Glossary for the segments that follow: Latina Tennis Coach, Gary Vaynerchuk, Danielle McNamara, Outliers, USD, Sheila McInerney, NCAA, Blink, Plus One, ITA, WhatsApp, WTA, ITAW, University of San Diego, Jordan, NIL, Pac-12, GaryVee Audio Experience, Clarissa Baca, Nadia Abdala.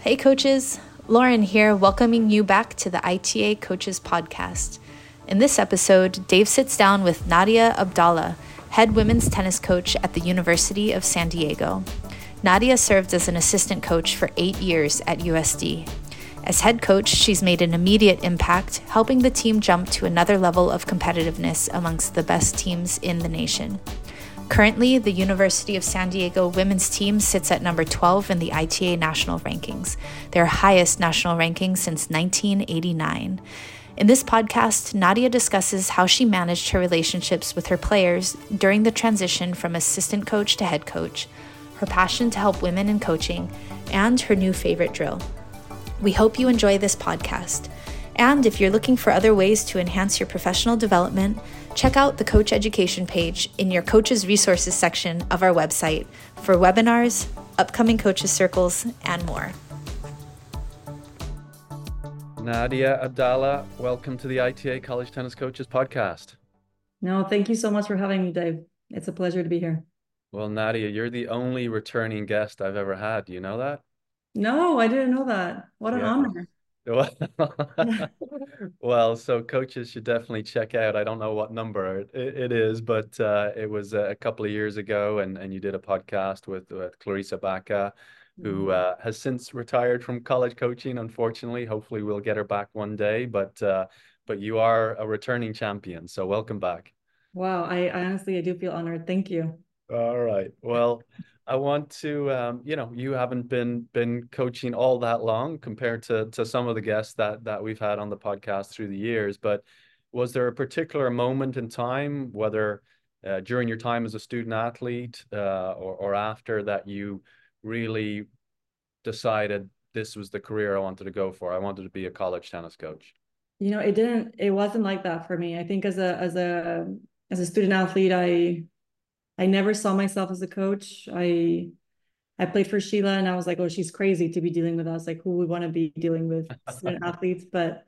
Hey coaches, Lauren here, welcoming you back to the ITA Coaches Podcast. In this episode, Dave sits down with Nadia Abdala, head women's tennis coach at the University of San Diego. Nadia served as an assistant coach for 8 years at USD. As head coach, she's made an immediate impact, helping the team jump to another level of competitiveness amongst the best teams in the nation. Currently, the University of San Diego women's team sits at number 12 in the ITA national rankings, their highest national ranking since 1989. In this podcast, Nadia discusses how she managed her relationships with her players during the transition from assistant coach to head coach, her passion to help women in coaching, and her new favorite drill. We hope you enjoy this podcast. And if you're looking for other ways to enhance your professional development, check out the Coach Education page in your Coaches Resources section of our website for webinars, upcoming coaches circles, and more. Nadia Abdala, welcome to the ITA College Tennis Coaches Podcast. No, thank you so much for having me, Dave. It's a pleasure to be here. Well, Nadia, you're the only returning guest I've ever had. Do you know that? No, I didn't know that. What an honor. Well, so coaches should definitely check out. I don't know what number it is, but it was a couple of years ago, and you did a podcast with Clarissa Baca, who has since retired from college coaching, unfortunately. Hopefully we'll get her back one day, but you are a returning champion, so welcome back. Wow, I honestly, I do feel honored. Thank you. All right. Well, I want to, you haven't been coaching all that long compared to some of the guests that we've had on the podcast through the years, but was there a particular moment in time, whether during your time as a student athlete or after, that you really decided this was the career I wanted to go for? I wanted to be a college tennis coach. You know, it wasn't like that for me. I think as a student athlete, I never saw myself as a coach. I played for Sheila and I was like, oh, she's crazy to be dealing with us. Like, who would want to be dealing with student athletes? But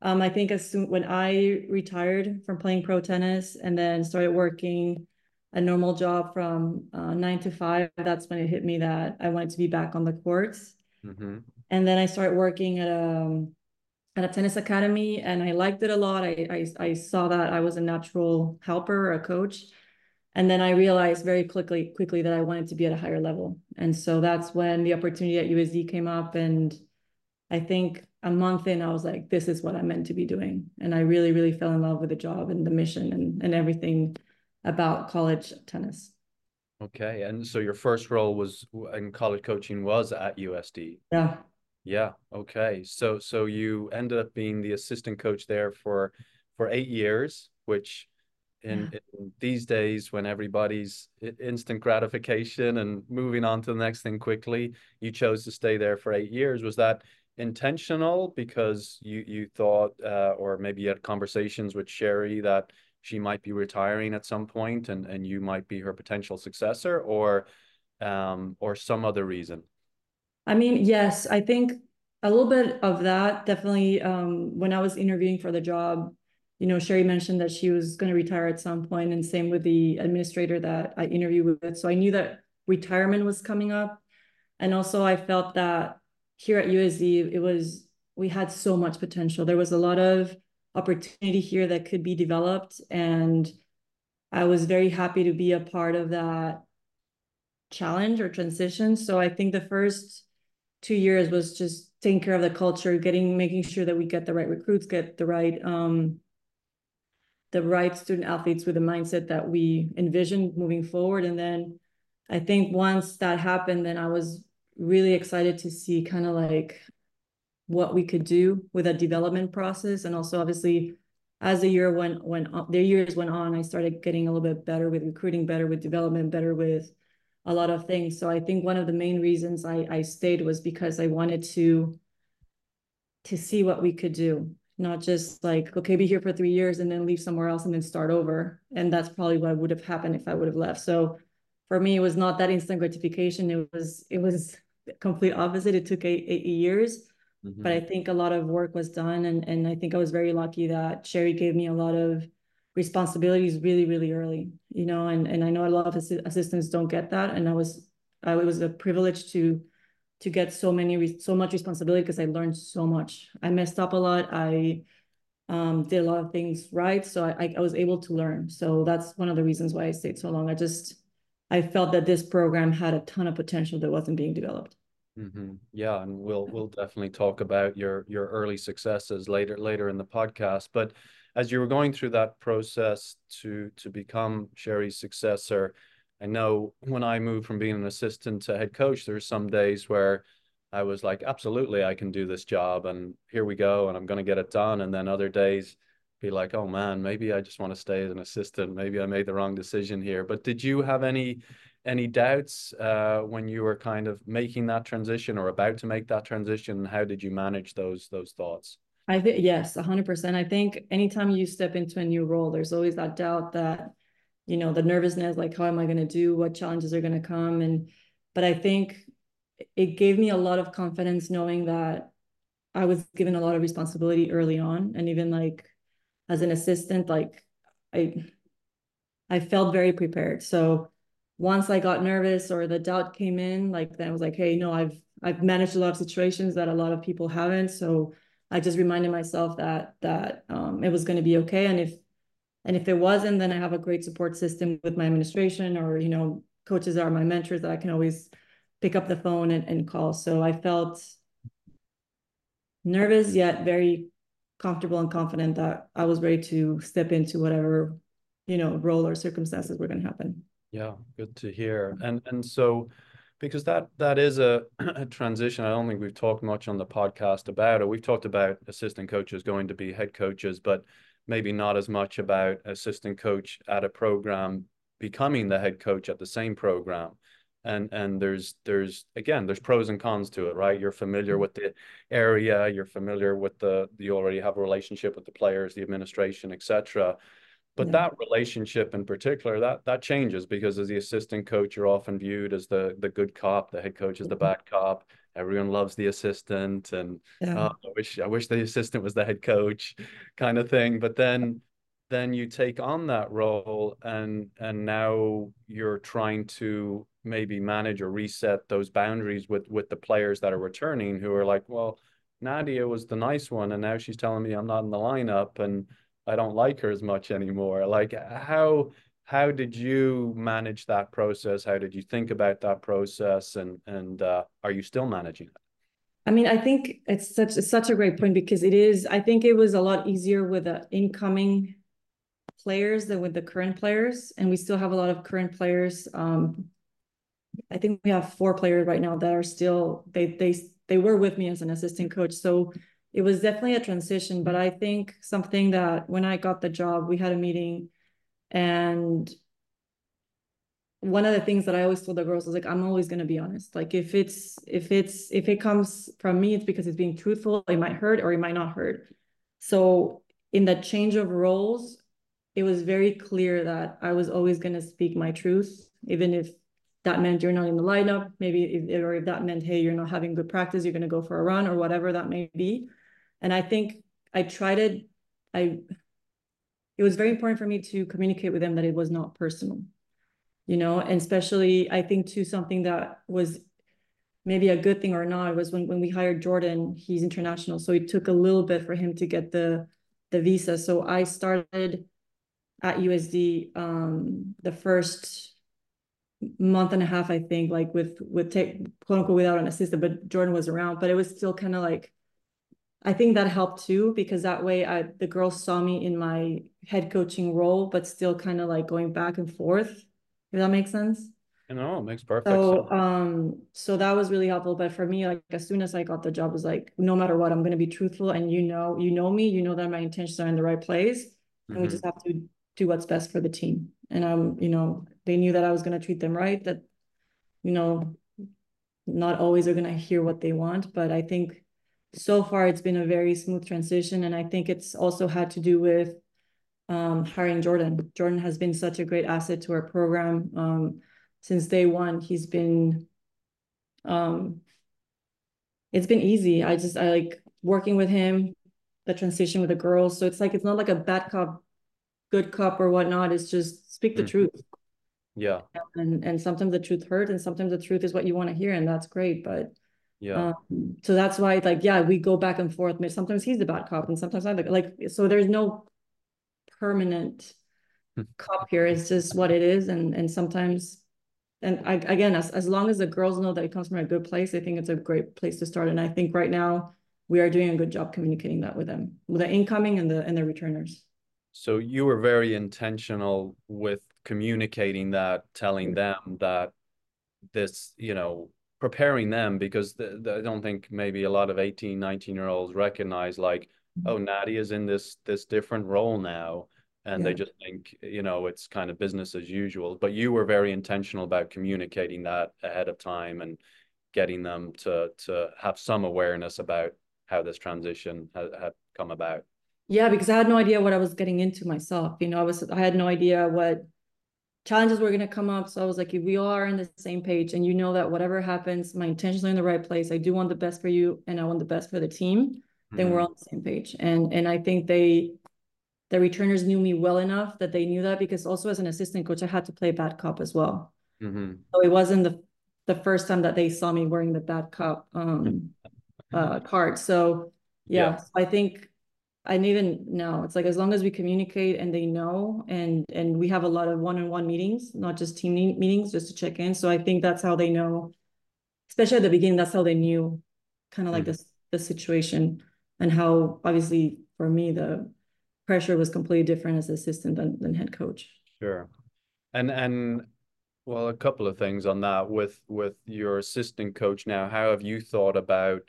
I think as soon when I retired from playing pro tennis and then started working a normal job from 9 to 5, that's when it hit me that I wanted to be back on the courts. Mm-hmm. And then I started working at a tennis academy and I liked it a lot. I saw that I was a natural helper, a coach. And then I realized very quickly that I wanted to be at a higher level. And so that's when the opportunity at USD came up. And I think a month in, I was like, this is what I'm meant to be doing. And I really, really fell in love with the job and the mission and everything about college tennis. Okay. And so your first role was in college coaching was at USD. Yeah. Yeah. Okay. So you ended up being the assistant coach there for 8 years, which in these days when everybody's instant gratification and moving on to the next thing quickly, you chose to stay there for 8 years. Was that intentional because you thought, or maybe you had conversations with Sherry that she might be retiring at some point and you might be her potential successor, or some other reason? I mean, yes, I think a little bit of that. Definitely when I was interviewing for the job, you know, Sherry mentioned that she was going to retire at some point, and same with the administrator that I interviewed with. So I knew that retirement was coming up. And also I felt that here at USD, we had so much potential. There was a lot of opportunity here that could be developed. And I was very happy to be a part of that challenge or transition. So I think the first 2 years was just taking care of the culture, making sure that we get the right recruits, get the right student athletes with the mindset that we envisioned moving forward. And then I think once that happened, then I was really excited to see kind of like what we could do with a development process. And also obviously as the years went on, I started getting a little bit better with recruiting, better with development, better with a lot of things. So I think one of the main reasons I stayed was because I wanted to see what we could do. Not just like, okay, be here for 3 years and then leave somewhere else and then start over. And that's probably what would have happened if I would have left. So for me, it was not that instant gratification. It was the complete opposite. It took eight years, mm-hmm. but I think a lot of work was done. And I think I was very lucky that Sherry gave me a lot of responsibilities really, really early, you know, and I know a lot of assistants don't get that. And I was, it was a privilege to to get so much responsibility because I learned so much. I messed up a lot. I did a lot of things right. So I was able to learn. So that's one of the reasons why I stayed so long. I felt that this program had a ton of potential that wasn't being developed. Mm-hmm. Yeah, and we'll definitely talk about your early successes later in the podcast. But as you were going through that process to become Sherry's successor, I know when I moved from being an assistant to head coach, there were some days where I was like, absolutely, I can do this job, and here we go, and I'm going to get it done. And then other days be like, oh man, maybe I just want to stay as an assistant. Maybe I made the wrong decision here. But did you have any doubts when you were kind of making that transition or about to make that transition? How did you manage those thoughts? I think, yes, 100%. I think anytime you step into a new role, there's always that doubt that, you know, the nervousness, like, how am I going to do? What challenges are going to come? But I think it gave me a lot of confidence knowing that I was given a lot of responsibility early on. And even like as an assistant, like I felt very prepared. So once I got nervous or the doubt came in, like then I was like, hey, no, I've managed a lot of situations that a lot of people haven't. So I just reminded myself that it was going to be okay. And if it wasn't, then I have a great support system with my administration, or, you know, coaches are my mentors that I can always pick up the phone and call. So I felt nervous, yet very comfortable and confident that I was ready to step into whatever, you know, role or circumstances were going to happen. Yeah, good to hear. And so, because that is a transition, I don't think we've talked much on the podcast about it. We've talked about assistant coaches going to be head coaches, but maybe not as much about assistant coach at a program becoming the head coach at the same program. And there's pros and cons to it, right? You're familiar with the area, you're familiar with you already have a relationship with the players, the administration, etc. But yeah, that relationship in particular, that changes, because as the assistant coach, you're often viewed as the good cop, the head coach is the bad cop. Everyone loves the assistant, and yeah, I wish the assistant was the head coach, kind of thing. But then you take on that role, and now you're trying to maybe manage or reset those boundaries with the players that are returning, who are like, well, Nadia was the nice one, and now she's telling me I'm not in the lineup, and I don't like her as much anymore. Like, how did you manage that process? How did you think about that process? And are you still managing it? I mean, I think it's such a great point, because it is, I think it was a lot easier with the incoming players than with the current players. And we still have a lot of current players. I think we have 4 players right now that are still, they were with me as an assistant coach. So it was definitely a transition, but I think something that when I got the job, we had a meeting, and one of the things that I always told the girls was like, I'm always going to be honest. Like if it comes from me, it's because it's being truthful. It might hurt or it might not hurt. So in the change of roles, it was very clear that I was always going to speak my truth, even if that meant you're not in the lineup, or if that meant, hey, you're not having good practice, you're going to go for a run or whatever that may be. And I think I tried it. It was very important for me to communicate with them that it was not personal, you know, and especially I think too, something that was maybe a good thing or not was when we hired Jordan, he's international. So it took a little bit for him to get the visa. So I started at USD the first month and a half, I think, like with quote unquote without an assistant, but Jordan was around, but it was still kind of like, I think that helped too, because that way the girls saw me in my head coaching role, but still kind of like going back and forth, if that makes sense. I know, it makes perfect sense. So that was really helpful. But for me, like as soon as I got the job, it was like, no matter what, I'm going to be truthful. And you know me, you know that my intentions are in the right place. And we just have to do what's best for the team. And you know, they knew that I was going to treat them right, that, you know, not always are going to hear what they want. But I think so far, it's been a very smooth transition. And I think it's also had to do with hiring Jordan. Jordan has been such a great asset to our program. Since day one, he's been, it's been easy. I like working with him, the transition with the girls. So it's like, it's not like a bad cop, good cop or whatnot. It's just speak the truth. Yeah. And sometimes the truth hurts, and sometimes the truth is what you want to hear. And that's great. But Yeah. So that's why, like, yeah, we go back and forth. Sometimes he's the bad cop and sometimes I'm the, like, so there's no permanent cop here. It's just what it is. And sometimes, and I, again, as long as the girls know that it comes from a good place, I think it's a great place to start. And I think right now we are doing a good job communicating that with them, with the incoming and the returners. So you were very intentional with communicating that, telling them that this, you know, preparing them, because I don't think maybe a lot of 18, 19-year-olds recognize, like, oh, Nadia's in this different role now. And they just think, you know, it's kind of business as usual. But you were very intentional about communicating that ahead of time and getting them to have some awareness about how this transition had come about. Yeah, because I had no idea what I was getting into myself. You know, I had no idea what challenges were going to come up. So I was like, if we are on the same page and you know that whatever happens, my intentions are in the right place. I do want the best for you and I want the best for the team. Then we're on the same page. And I think the returners knew me well enough that they knew that, because also as an assistant coach, I had to play bad cop as well. So it wasn't the first time that they saw me wearing the bad cop card. So yeah. So I think, and even now, it's like, as long as we communicate and they know, and we have a lot of one-on-one meetings, not just team meetings, just to check in. So I think that's how they know, especially at the beginning, that's how they knew kind of like the situation, and how obviously for me, the pressure was completely different as assistant than head coach. Sure. And well, a couple of things on that with your assistant coach now, how have you thought about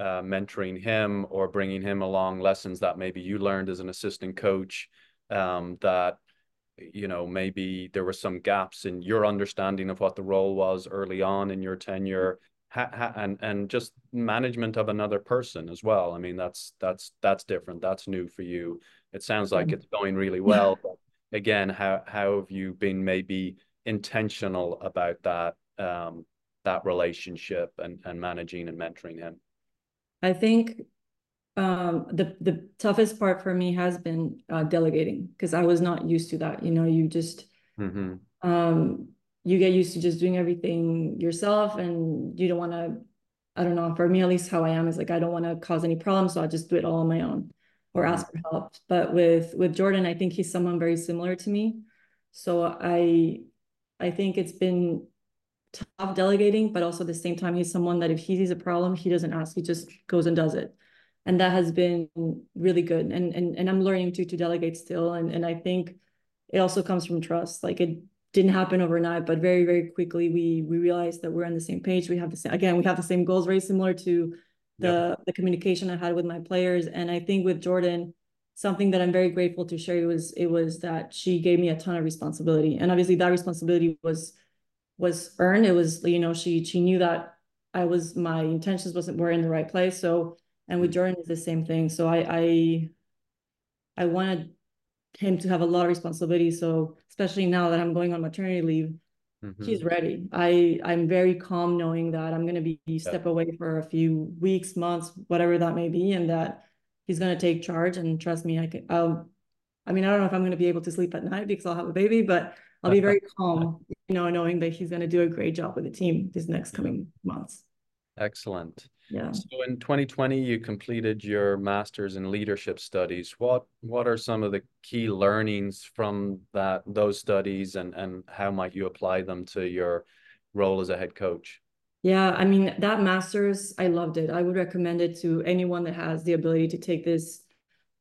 mentoring him or bringing him along, lessons that maybe you learned as an assistant coach, that, you know, maybe there were some gaps in your understanding of what the role was early on in your tenure, and just management of another person as well. I mean, that's different. That's new for you. It sounds like it's going really well. But again, how have you been maybe intentional about that, that relationship and managing and mentoring him? I think the toughest part for me has been delegating, because I was not used to that. You know, you just, you get used to just doing everything yourself, and you don't want to, I don't know, for me, at least how I am is like, I don't want to cause any problems. So I just do it all on my own or ask for help. But with Jordan, I think he's someone very similar to me. So I think it's been tough delegating, but also at the same time, he's someone that if he sees a problem, he doesn't ask, he just goes and does it. And that has been really good. And I'm learning to delegate still. And I think it also comes from trust. Like, it didn't happen overnight, but very, very quickly, we realized that we're on the same page. We have the same goals, very similar to the communication I had with my players. And I think with Jordan, something that I'm very grateful to Sherry was that she gave me a ton of responsibility. And obviously that responsibility was earned. It was, you know, she knew that my intentions were in the right place. So, and with Jordan is the same thing. So I wanted him to have a lot of responsibility. So especially now that I'm going on maternity leave, he's ready. I'm very calm knowing that I'm going to be step away for a few weeks, months, whatever that may be, and that he's going to take charge. And trust me, I don't know if I'm going to be able to sleep at night because I'll have a baby, but I'll be very calm, you know, knowing that he's going to do a great job with the team these next coming months. Excellent. Yeah. So in 2020, you completed your master's in leadership studies. What are some of the key learnings from those studies, and how might you apply them to your role as a head coach? Yeah, I mean, that master's, I loved it. I would recommend it to anyone that has the ability to take this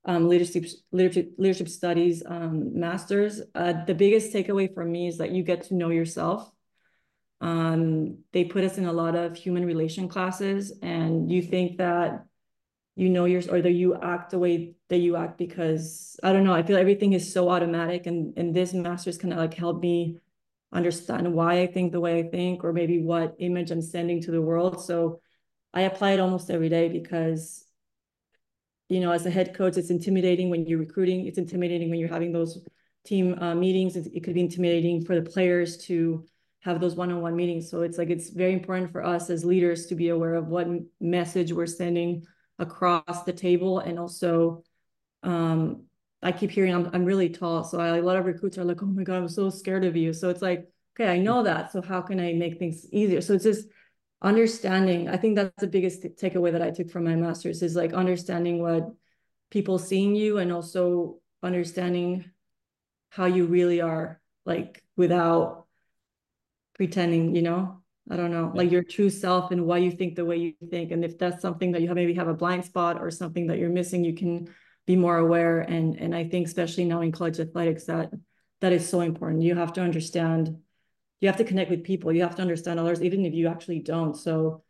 leadership studies masters. The biggest takeaway for me is that you get to know yourself. They put us in a lot of human relation classes, and you think that you know or that you act the way that you act because, I don't know, I feel everything is so automatic, and this master's kind of like helped me understand why I think the way I think, or maybe what image I'm sending to the world. So I apply it almost every day because, you know, as a head coach, it's intimidating when you're recruiting. It's intimidating when you're having those team meetings. It could be intimidating for the players to have those one-on-one meetings. So it's like, it's very important for us as leaders to be aware of what message we're sending across the table. And also, I keep hearing I'm really tall. So a lot of recruits are like, oh my God, I'm so scared of you. So it's like, okay, I know that. So how can I make things easier? So it's just understanding, I think that's the biggest takeaway that I took from my master's is like understanding what people seeing you and also understanding how you really are, like without pretending, you know, I don't know, like your true self and why you think the way you think. And if that's something that you have, maybe have a blind spot or something that you're missing, you can be more aware. And I think especially now in college athletics, that is so important. You have to understand, you have to connect with people, you have to understand others, even if you actually don't. So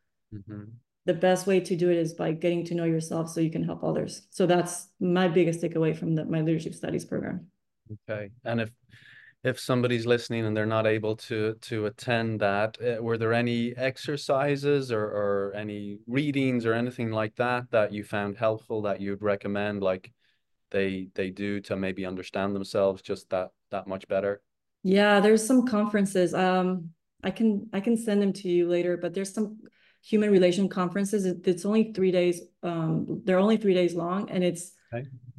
the best way to do it is by getting to know yourself so you can help others. So that's my biggest takeaway from my leadership studies program. Okay. And if somebody's listening and they're not able to attend that, were there any exercises or any readings or anything like that that you found helpful that you'd recommend, like they do to maybe understand themselves just that much better? Yeah, there's some conferences. I can send them to you later, but there's some human relation conferences. It's only 3 days. They're only 3 days long, and it's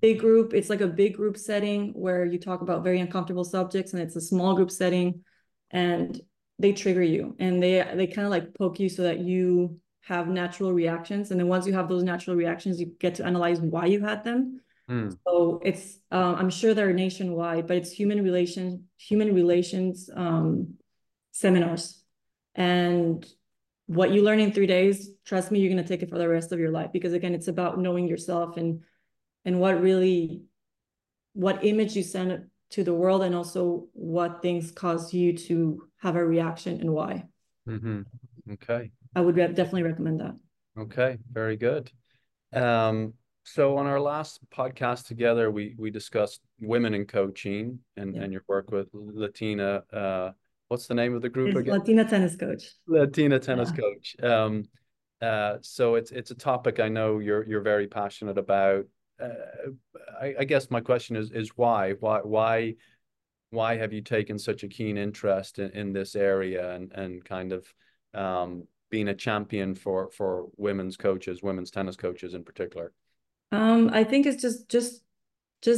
big group. It's like a big group setting where you talk about very uncomfortable subjects, and it's a small group setting, and they trigger you and they kind of like poke you so that you have natural reactions. And then once you have those natural reactions, you get to analyze why you had them. So it's I'm sure they're nationwide, but it's human relations seminars, and what you learn in 3 days, trust me, you're going to take it for the rest of your life, because again, it's about knowing yourself and what image you send to the world, and also what things cause you to have a reaction and why. Okay. I would definitely recommend that. Okay, very good. So on our last podcast together, we discussed women in coaching and your work with Latina. What's the name of the group again? Latina Tennis Coach. Latina Tennis Coach. So it's a topic I know you're very passionate about. I guess my question is why have you taken such a keen interest in this area and kind of being a champion for women's coaches, women's tennis coaches in particular? I think it's just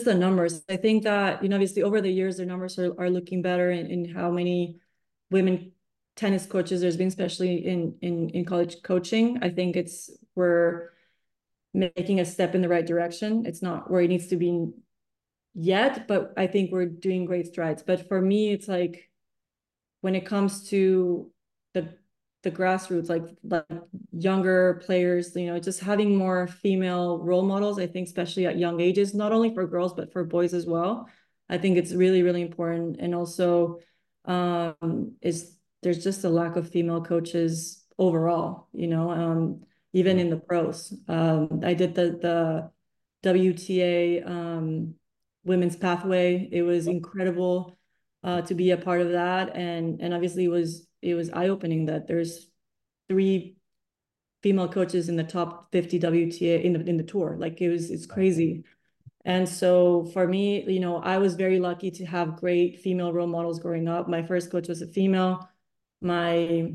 the numbers. I think that, you know, obviously over the years, the numbers are looking better in how many women tennis coaches there's been, especially in college coaching. I think we're making a step in the right direction. It's not where it needs to be yet, but I think we're doing great strides. But for me, it's like when it comes to the grassroots, like younger players, you know, just having more female role models, I think, especially at young ages, not only for girls, but for boys as well. I think it's really, really important. And also there's just a lack of female coaches overall, you know, even in the pros. I did the WTA Women's Pathway. It was incredible to be a part of that. And obviously it was eye-opening that there's 3 female coaches in the top 50 WTA in the tour. Like it's crazy. And so for me, you know, I was very lucky to have great female role models growing up. My first coach was a female. My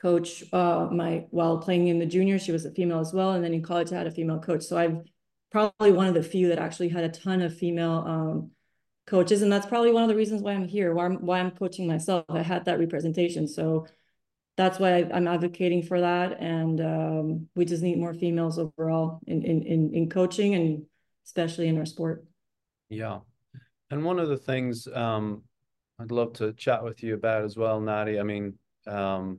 coach, while playing in the junior, she was a female as well. And then in college, I had a female coach. So I'm probably one of the few that actually had a ton of female coaches, and that's probably one of the reasons why I'm here, why I'm coaching myself. I had that representation, so that's why I'm advocating for that. And we just need more females overall in coaching, and especially in our sport. Yeah, and one of the things I'd love to chat with you about as well, Nadia. I mean,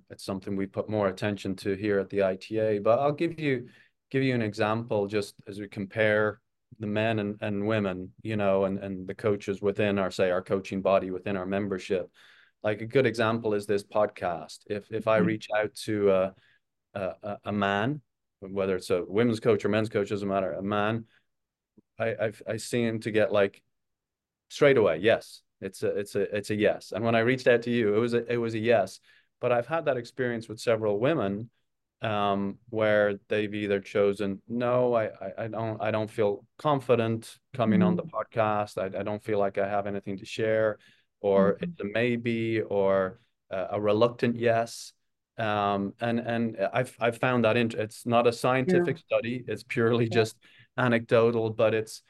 it's something we put more attention to here at the ITA, but I'll give you an example just as we compare the men and women, you know, and the coaches within our coaching body, within our membership. Like a good example is this podcast. If I reach out to a man, whether it's a women's coach or men's coach, doesn't matter, a man, I seem to get like straight away, yes, it's a yes. And when I reached out to you, it was a yes. But I've had that experience with several women where they've either chosen, no, I don't feel confident coming on the podcast, I don't feel like I have anything to share, or it's a maybe, or a reluctant yes. And I've found that it's not a scientific study, it's purely just anecdotal, but it's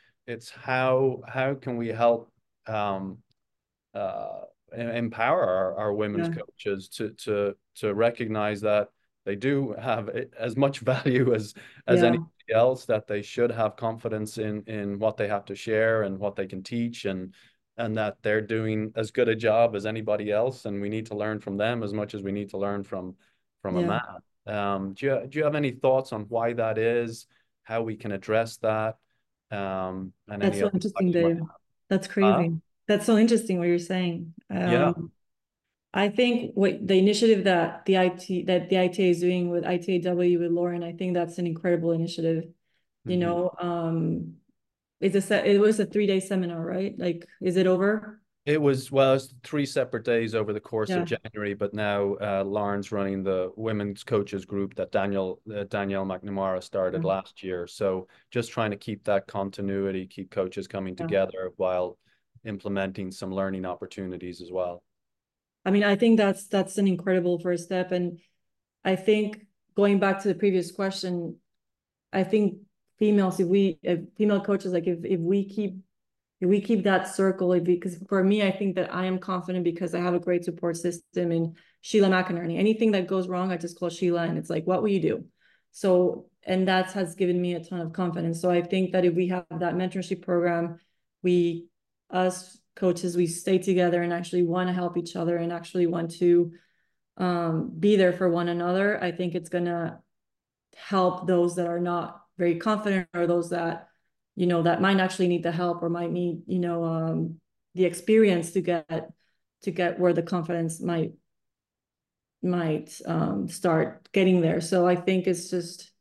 how can we help empower our women's coaches to recognize that they do have as much value as anybody else, that they should have confidence in what they have to share and what they can teach, and that they're doing as good a job as anybody else. And we need to learn from them as much as we need to learn from a man. Do you have any thoughts on why that is, how we can address that? And that's so interesting, Dave. That's crazy. That's so interesting what you're saying. I think what the initiative that the ITA is doing with ITAW with Lauren, I think that's an incredible initiative. Mm-hmm. You know, it was a 3-day seminar, right? Like, is it over? It was, well, it's 3 separate days over the course of January, but now Lauren's running the women's coaches group that Danielle McNamara started last year. So just trying to keep that continuity, keep coaches coming together while implementing some learning opportunities as well. I mean, I think that's an incredible first step. And I think, going back to the previous question, I think females, if female coaches, if we keep that circle, because for me, I think that I am confident because I have a great support system in Sheila McInerney. Anything that goes wrong, I just call Sheila and it's like, what will you do? So, and that has given me a ton of confidence. So I think that if we have that mentorship program, us coaches, we stay together and actually want to help each other and actually want to be there for one another, I think it's going to help those that are not very confident, or those that, you know, that might actually need the help, or might need, you know, the experience to get where the confidence might start getting there. So I think it's just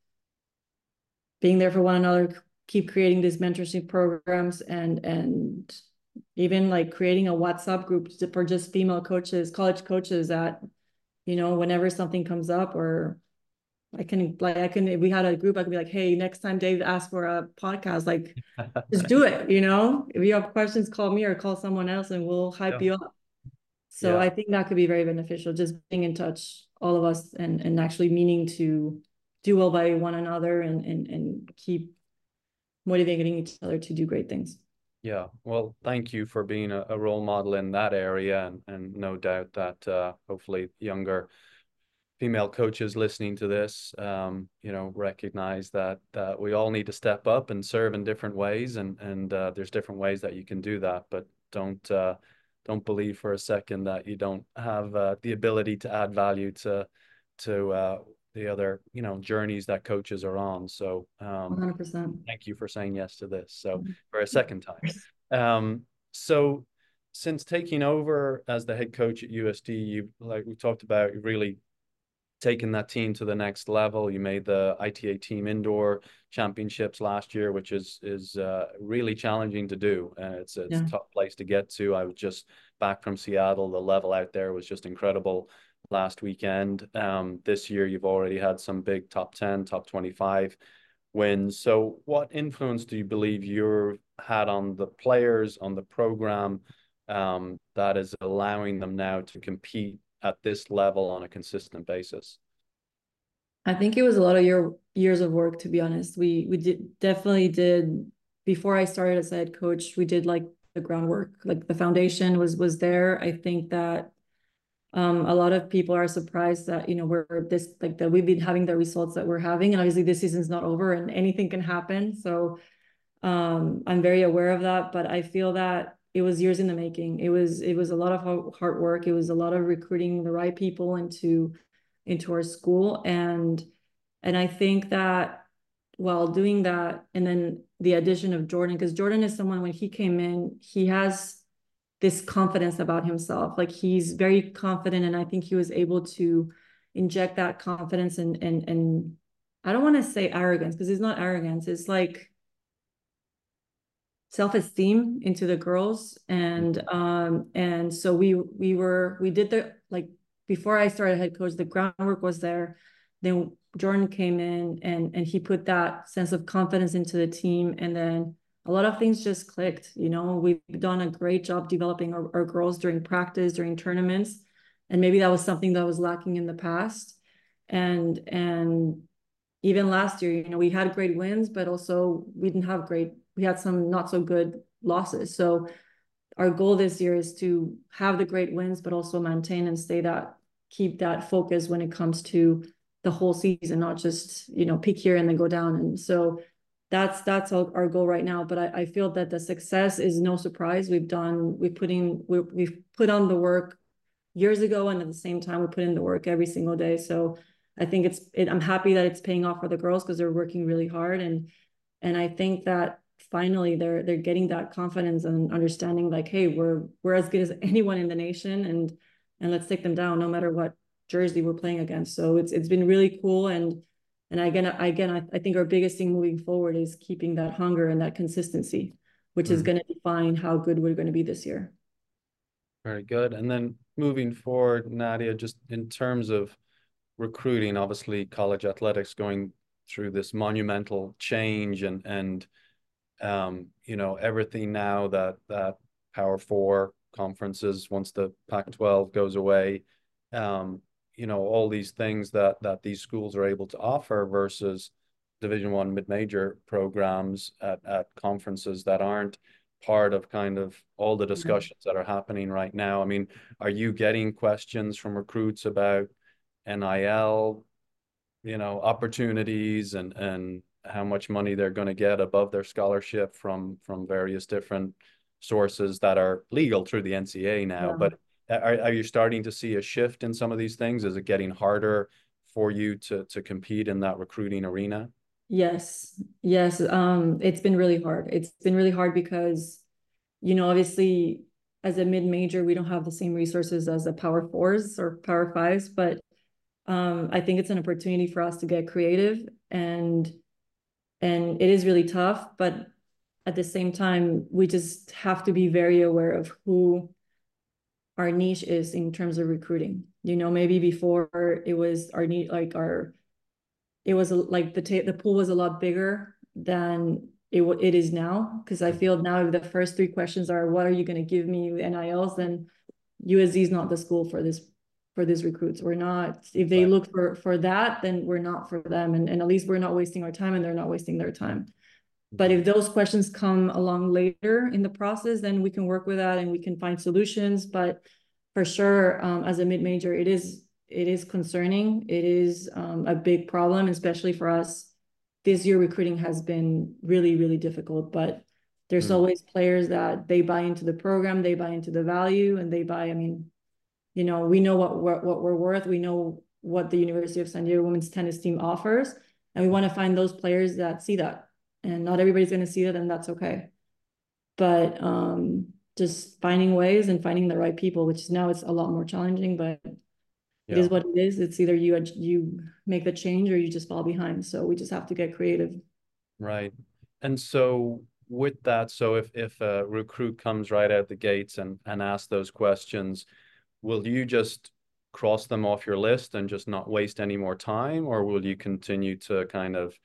being there for one another, keep creating these mentorship programs, and even like creating a WhatsApp group for just female coaches, college coaches, that, you know, whenever something comes up, or if we had a group, I could be like, hey, next time Dave asks for a podcast, like, just do it, you know? If you have questions, call me or call someone else and we'll hype you up. So I think that could be very beneficial, just being in touch, all of us, and actually meaning to do well by one another, and keep motivating each other to do great things. Yeah, well, thank you for being a role model in that area, and no doubt that hopefully younger female coaches listening to this, you know, recognize that we all need to step up and serve in different ways, and there's different ways that you can do that. But don't believe for a second that you don't have the ability to add value to the other, you know, journeys that coaches are on. So 100%. Thank you for saying yes to this. So for a second time. So since taking over as the head coach at USD, like we talked about, really taking that team to the next level. You made the ITA team indoor championships last year, which is really challenging to do. It's a tough place to get to. I was just back from Seattle. The level out there was just incredible last weekend. This year, you've already had some big top 10, top 25 wins. So what influence do you believe you've had on the players, on the program, that is allowing them now to compete at this level on a consistent basis? I think it was a lot of years of work, to be honest. We definitely did, before I started as head coach, we did like the groundwork, like the foundation was there. I think that a lot of people are surprised that, you know, we've been having the results that we're having, and obviously this season's not over and anything can happen. So I'm very aware of that, but I feel that it was years in the making. It was a lot of hard work. It was a lot of recruiting the right people into our school. And I think that while doing that, and then the addition of Jordan, because Jordan is someone, when he came in, he has this confidence about himself. Like, he's very confident. And I think he was able to inject that confidence and I don't want to say arrogance, because it's not arrogance. It's like self-esteem into the girls, and so we did before I started head coach, the groundwork was there. Then Jordan came in and he put that sense of confidence into the team, and then a lot of things just clicked. You know, we've done a great job developing our girls during practice, during tournaments, and maybe that was something that was lacking in the past. And even last year, you know, we had great wins, but also we had some not so good losses. So our goal this year is to have the great wins, but also maintain and keep that focus when it comes to the whole season, not just, you know, peak here and then go down. And so that's our goal right now. But I feel that the success is no surprise. We've put on the work years ago, and at the same time, we put in the work every single day. So I think I'm happy that it's paying off for the girls because they're working really hard. And I think that finally they're getting that confidence and understanding, like, hey, we're as good as anyone in the nation, and let's take them down no matter what jersey we're playing against. So it's been really cool. And again, I think our biggest thing moving forward is keeping that hunger and that consistency, which is going to define how good we're going to be this year. Very good. And then moving forward, Nadia, just in terms of recruiting, obviously college athletics going through this monumental change and you know, everything now that Power Four conferences, once the Pac-12 goes away, you know, all these things that these schools are able to offer versus Division I mid-major programs at conferences that aren't part of kind of all the discussions that are happening right now. I mean, are you getting questions from recruits about NIL, you know, opportunities and how much money they're going to get above their scholarship from various different sources that are legal through the NCAA now? Yeah. But are you starting to see a shift in some of these things? Is it getting harder for you to compete in that recruiting arena? Yes. It's been really hard. It's been really hard because, you know, obviously as a mid-major, we don't have the same resources as the Power Fours or Power Fives, but I think it's an opportunity for us to get creative, and it is really tough, but at the same time, we just have to be very aware of who our niche is in terms of recruiting. You know, maybe before it was our niche, the pool was a lot bigger than it is now. Because I feel now if the first three questions are, what are you going to give me with NILs? Then USD is not the school for these recruits. We're not, if they look for that, then we're not for them. And at least we're not wasting our time and they're not wasting their time. But if those questions come along later in the process, then we can work with that and we can find solutions. But for sure, as a mid-major, it is concerning. It is a big problem, especially for us. This year, recruiting has been really, really difficult, but there's always players that they buy into the program, they buy into the value, and they buy, I mean, you know, we know what we're worth. We know what the University of San Diego women's tennis team offers, and we want to find those players that see that. And not everybody's going to see that, and that's okay. But just finding ways and finding the right people, which now it's a lot more challenging, but it is what it is. It's either you make the change or you just fall behind. So we just have to get creative. Right. And so with that, so if a recruit comes right out the gates and asks those questions, will you just cross them off your list and just not waste any more time? Or will you continue to kind of,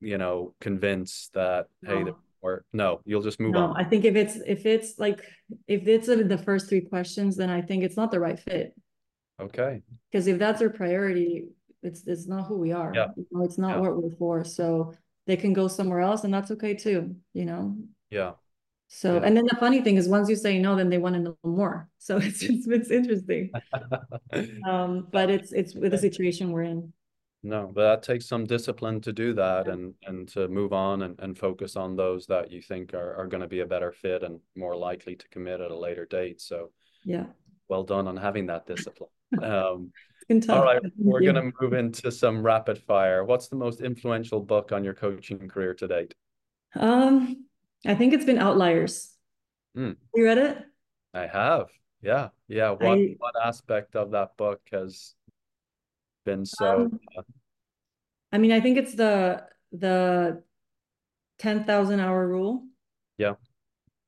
you know, convince that, no. Hey, or no, you'll just move on? I think if it's the first three questions, then I think it's not the right fit. Okay. Because if that's their priority, it's not who we are. Yeah. You know, it's not what we're for. So they can go somewhere else, and that's okay too, you know? Yeah. So, and then the funny thing is once you say no, then they want to know more. So it's interesting. But it's with the situation we're in. No, but that takes some discipline to do that and to move on and focus on those that you think are going to be a better fit and more likely to commit at a later date. So yeah, well done on having that discipline. All right, we're going to move into some rapid fire. What's the most influential book on your coaching career to date? I think it's been Outliers. You read it? I have. Yeah. What aspect of that book has been so I mean, I think it's the 10,000 hour rule. Yeah.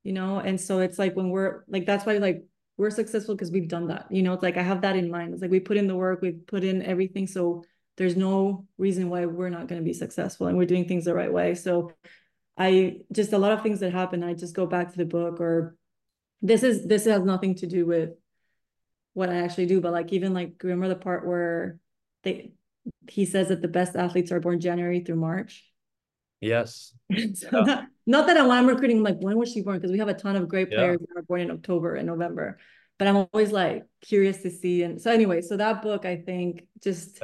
You know, and so it's like when we're like, that's why like we're successful because we've done that. You know, it's like I have that in mind. It's like we put in the work, we've put in everything. So there's no reason why we're not going to be successful, and we're doing things the right way. So I just, a lot of things that happen, I just go back to the book, or this has nothing to do with what I actually do, but like even like remember the part where he says that the best athletes are born January through March. Yes. So not that when I'm recruiting, I'm like, when was she born? Because we have a ton of great players that are born in October and November, but I'm always like curious to see. And so anyway, so that book, I think just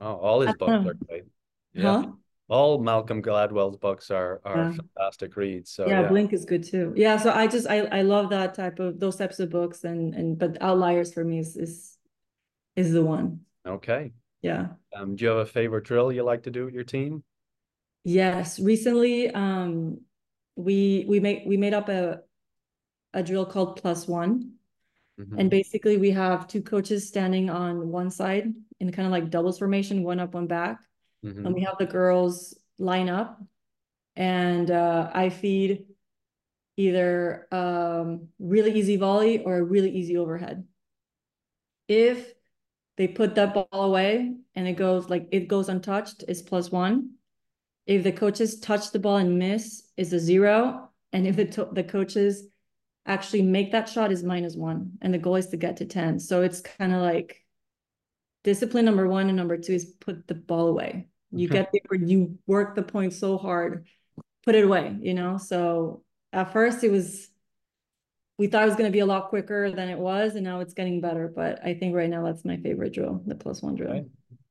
Oh, all his books are great. Yeah. Huh? All Malcolm Gladwell's books are fantastic reads. So yeah, Blink is good too. Yeah. So I just I love that those types of books, and but Outliers for me is the one. Okay. Yeah. Do you have a favorite drill you like to do with your team? Yes. Recently, we made up a drill called Plus One. Mm-hmm. And basically we have two coaches standing on one side in kind of like doubles formation, one up, one back. Mm-hmm. And we have the girls line up, and I feed either really easy volley or a really easy overhead. If they put that ball away and it goes untouched, it's plus one. If the coaches touch the ball and miss, it's a zero. And if the coaches actually make that shot, is minus one. And the goal is to get to 10. So it's kind of like discipline number one, and number two is put the ball away. You get there, you work the point so hard, put it away, you know? So at first we thought it was going to be a lot quicker than it was, and now it's getting better. But I think right now that's my favorite drill, the plus one drill. Right.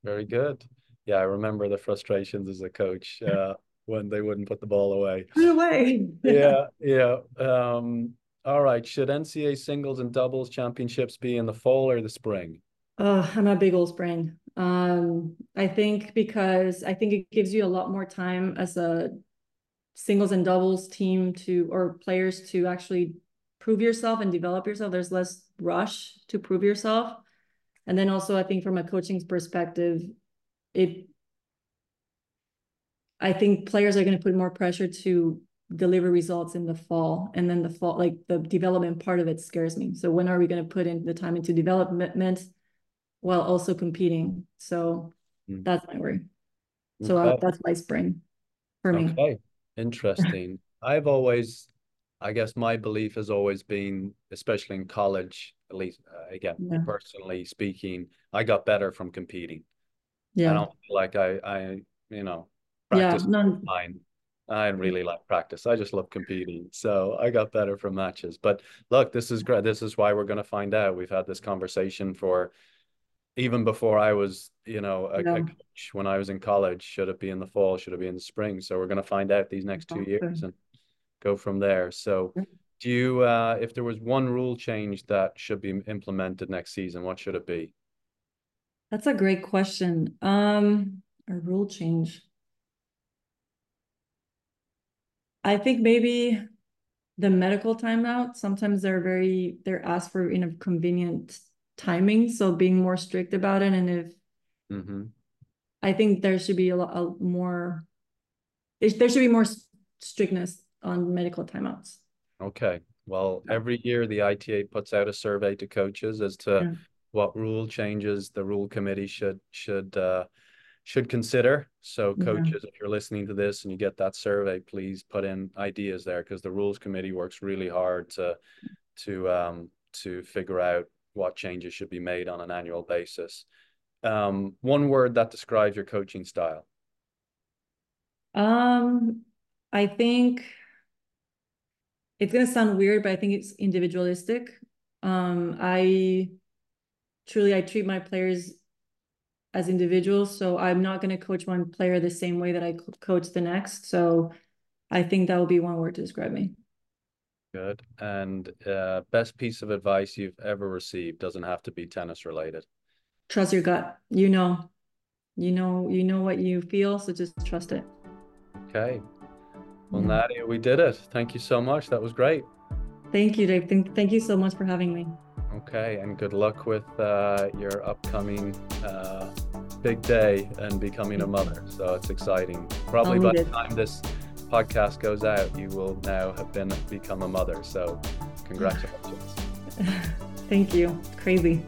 Very good. Yeah, I remember the frustrations as a coach when they wouldn't put the ball away. Put it away. Yeah. All right. Should NCAA singles and doubles championships be in the fall or the spring? I'm a big old spring. I think it gives you a lot more time as a singles and doubles team or players to actually prove yourself and develop yourself. There's less rush to prove yourself. And then also I think from a coaching perspective, I think players are going to put more pressure to deliver results in the fall, and then the fall, like the development part of it scares me. So when are we going to put in the time into development while also competing? So that's my worry. So that's my spring for me. Okay, interesting. I guess my belief has always been, especially in college, at least personally speaking, I got better from competing. Yeah. I don't feel like I practice mine. I really like practice. I just love competing. So I got better from matches. But look, this is great. This is why we're going to find out. We've had this conversation for even before I was, a coach. When I was in college, should it be in the fall? Should it be in the spring? So we're going to find out these next 2 years and go from there. So do you, if there was one rule change that should be implemented next season, what should it be? That's a great question. A rule change. I think maybe the medical timeout, sometimes they're asked for convenient timing. So being more strict about it. And I think there should be more strictness on medical timeouts. Okay. Well, every year the ITA puts out a survey to coaches as to what rule changes the rule committee should consider. So coaches, if you're listening to this and you get that survey, please put in ideas there, because the rules committee works really hard to figure out what changes should be made on an annual basis. One word that describes your coaching style. I think it's going to sound weird, but I think it's individualistic. I treat my players as individuals. So I'm not going to coach one player the same way that I coach the next. So I think that will be one word to describe me. Good. And best piece of advice you've ever received, doesn't have to be tennis related. Trust your gut. You know what you feel. So just trust it. Okay. Well, Nadia, we did it. Thank you so much. That was great. Thank you, Dave. Thank you so much for having me. Okay, and good luck with your upcoming big day and becoming a mother. So it's exciting. Probably by the time this podcast goes out, you will now have become a mother. So congratulations. Thank you. Crazy.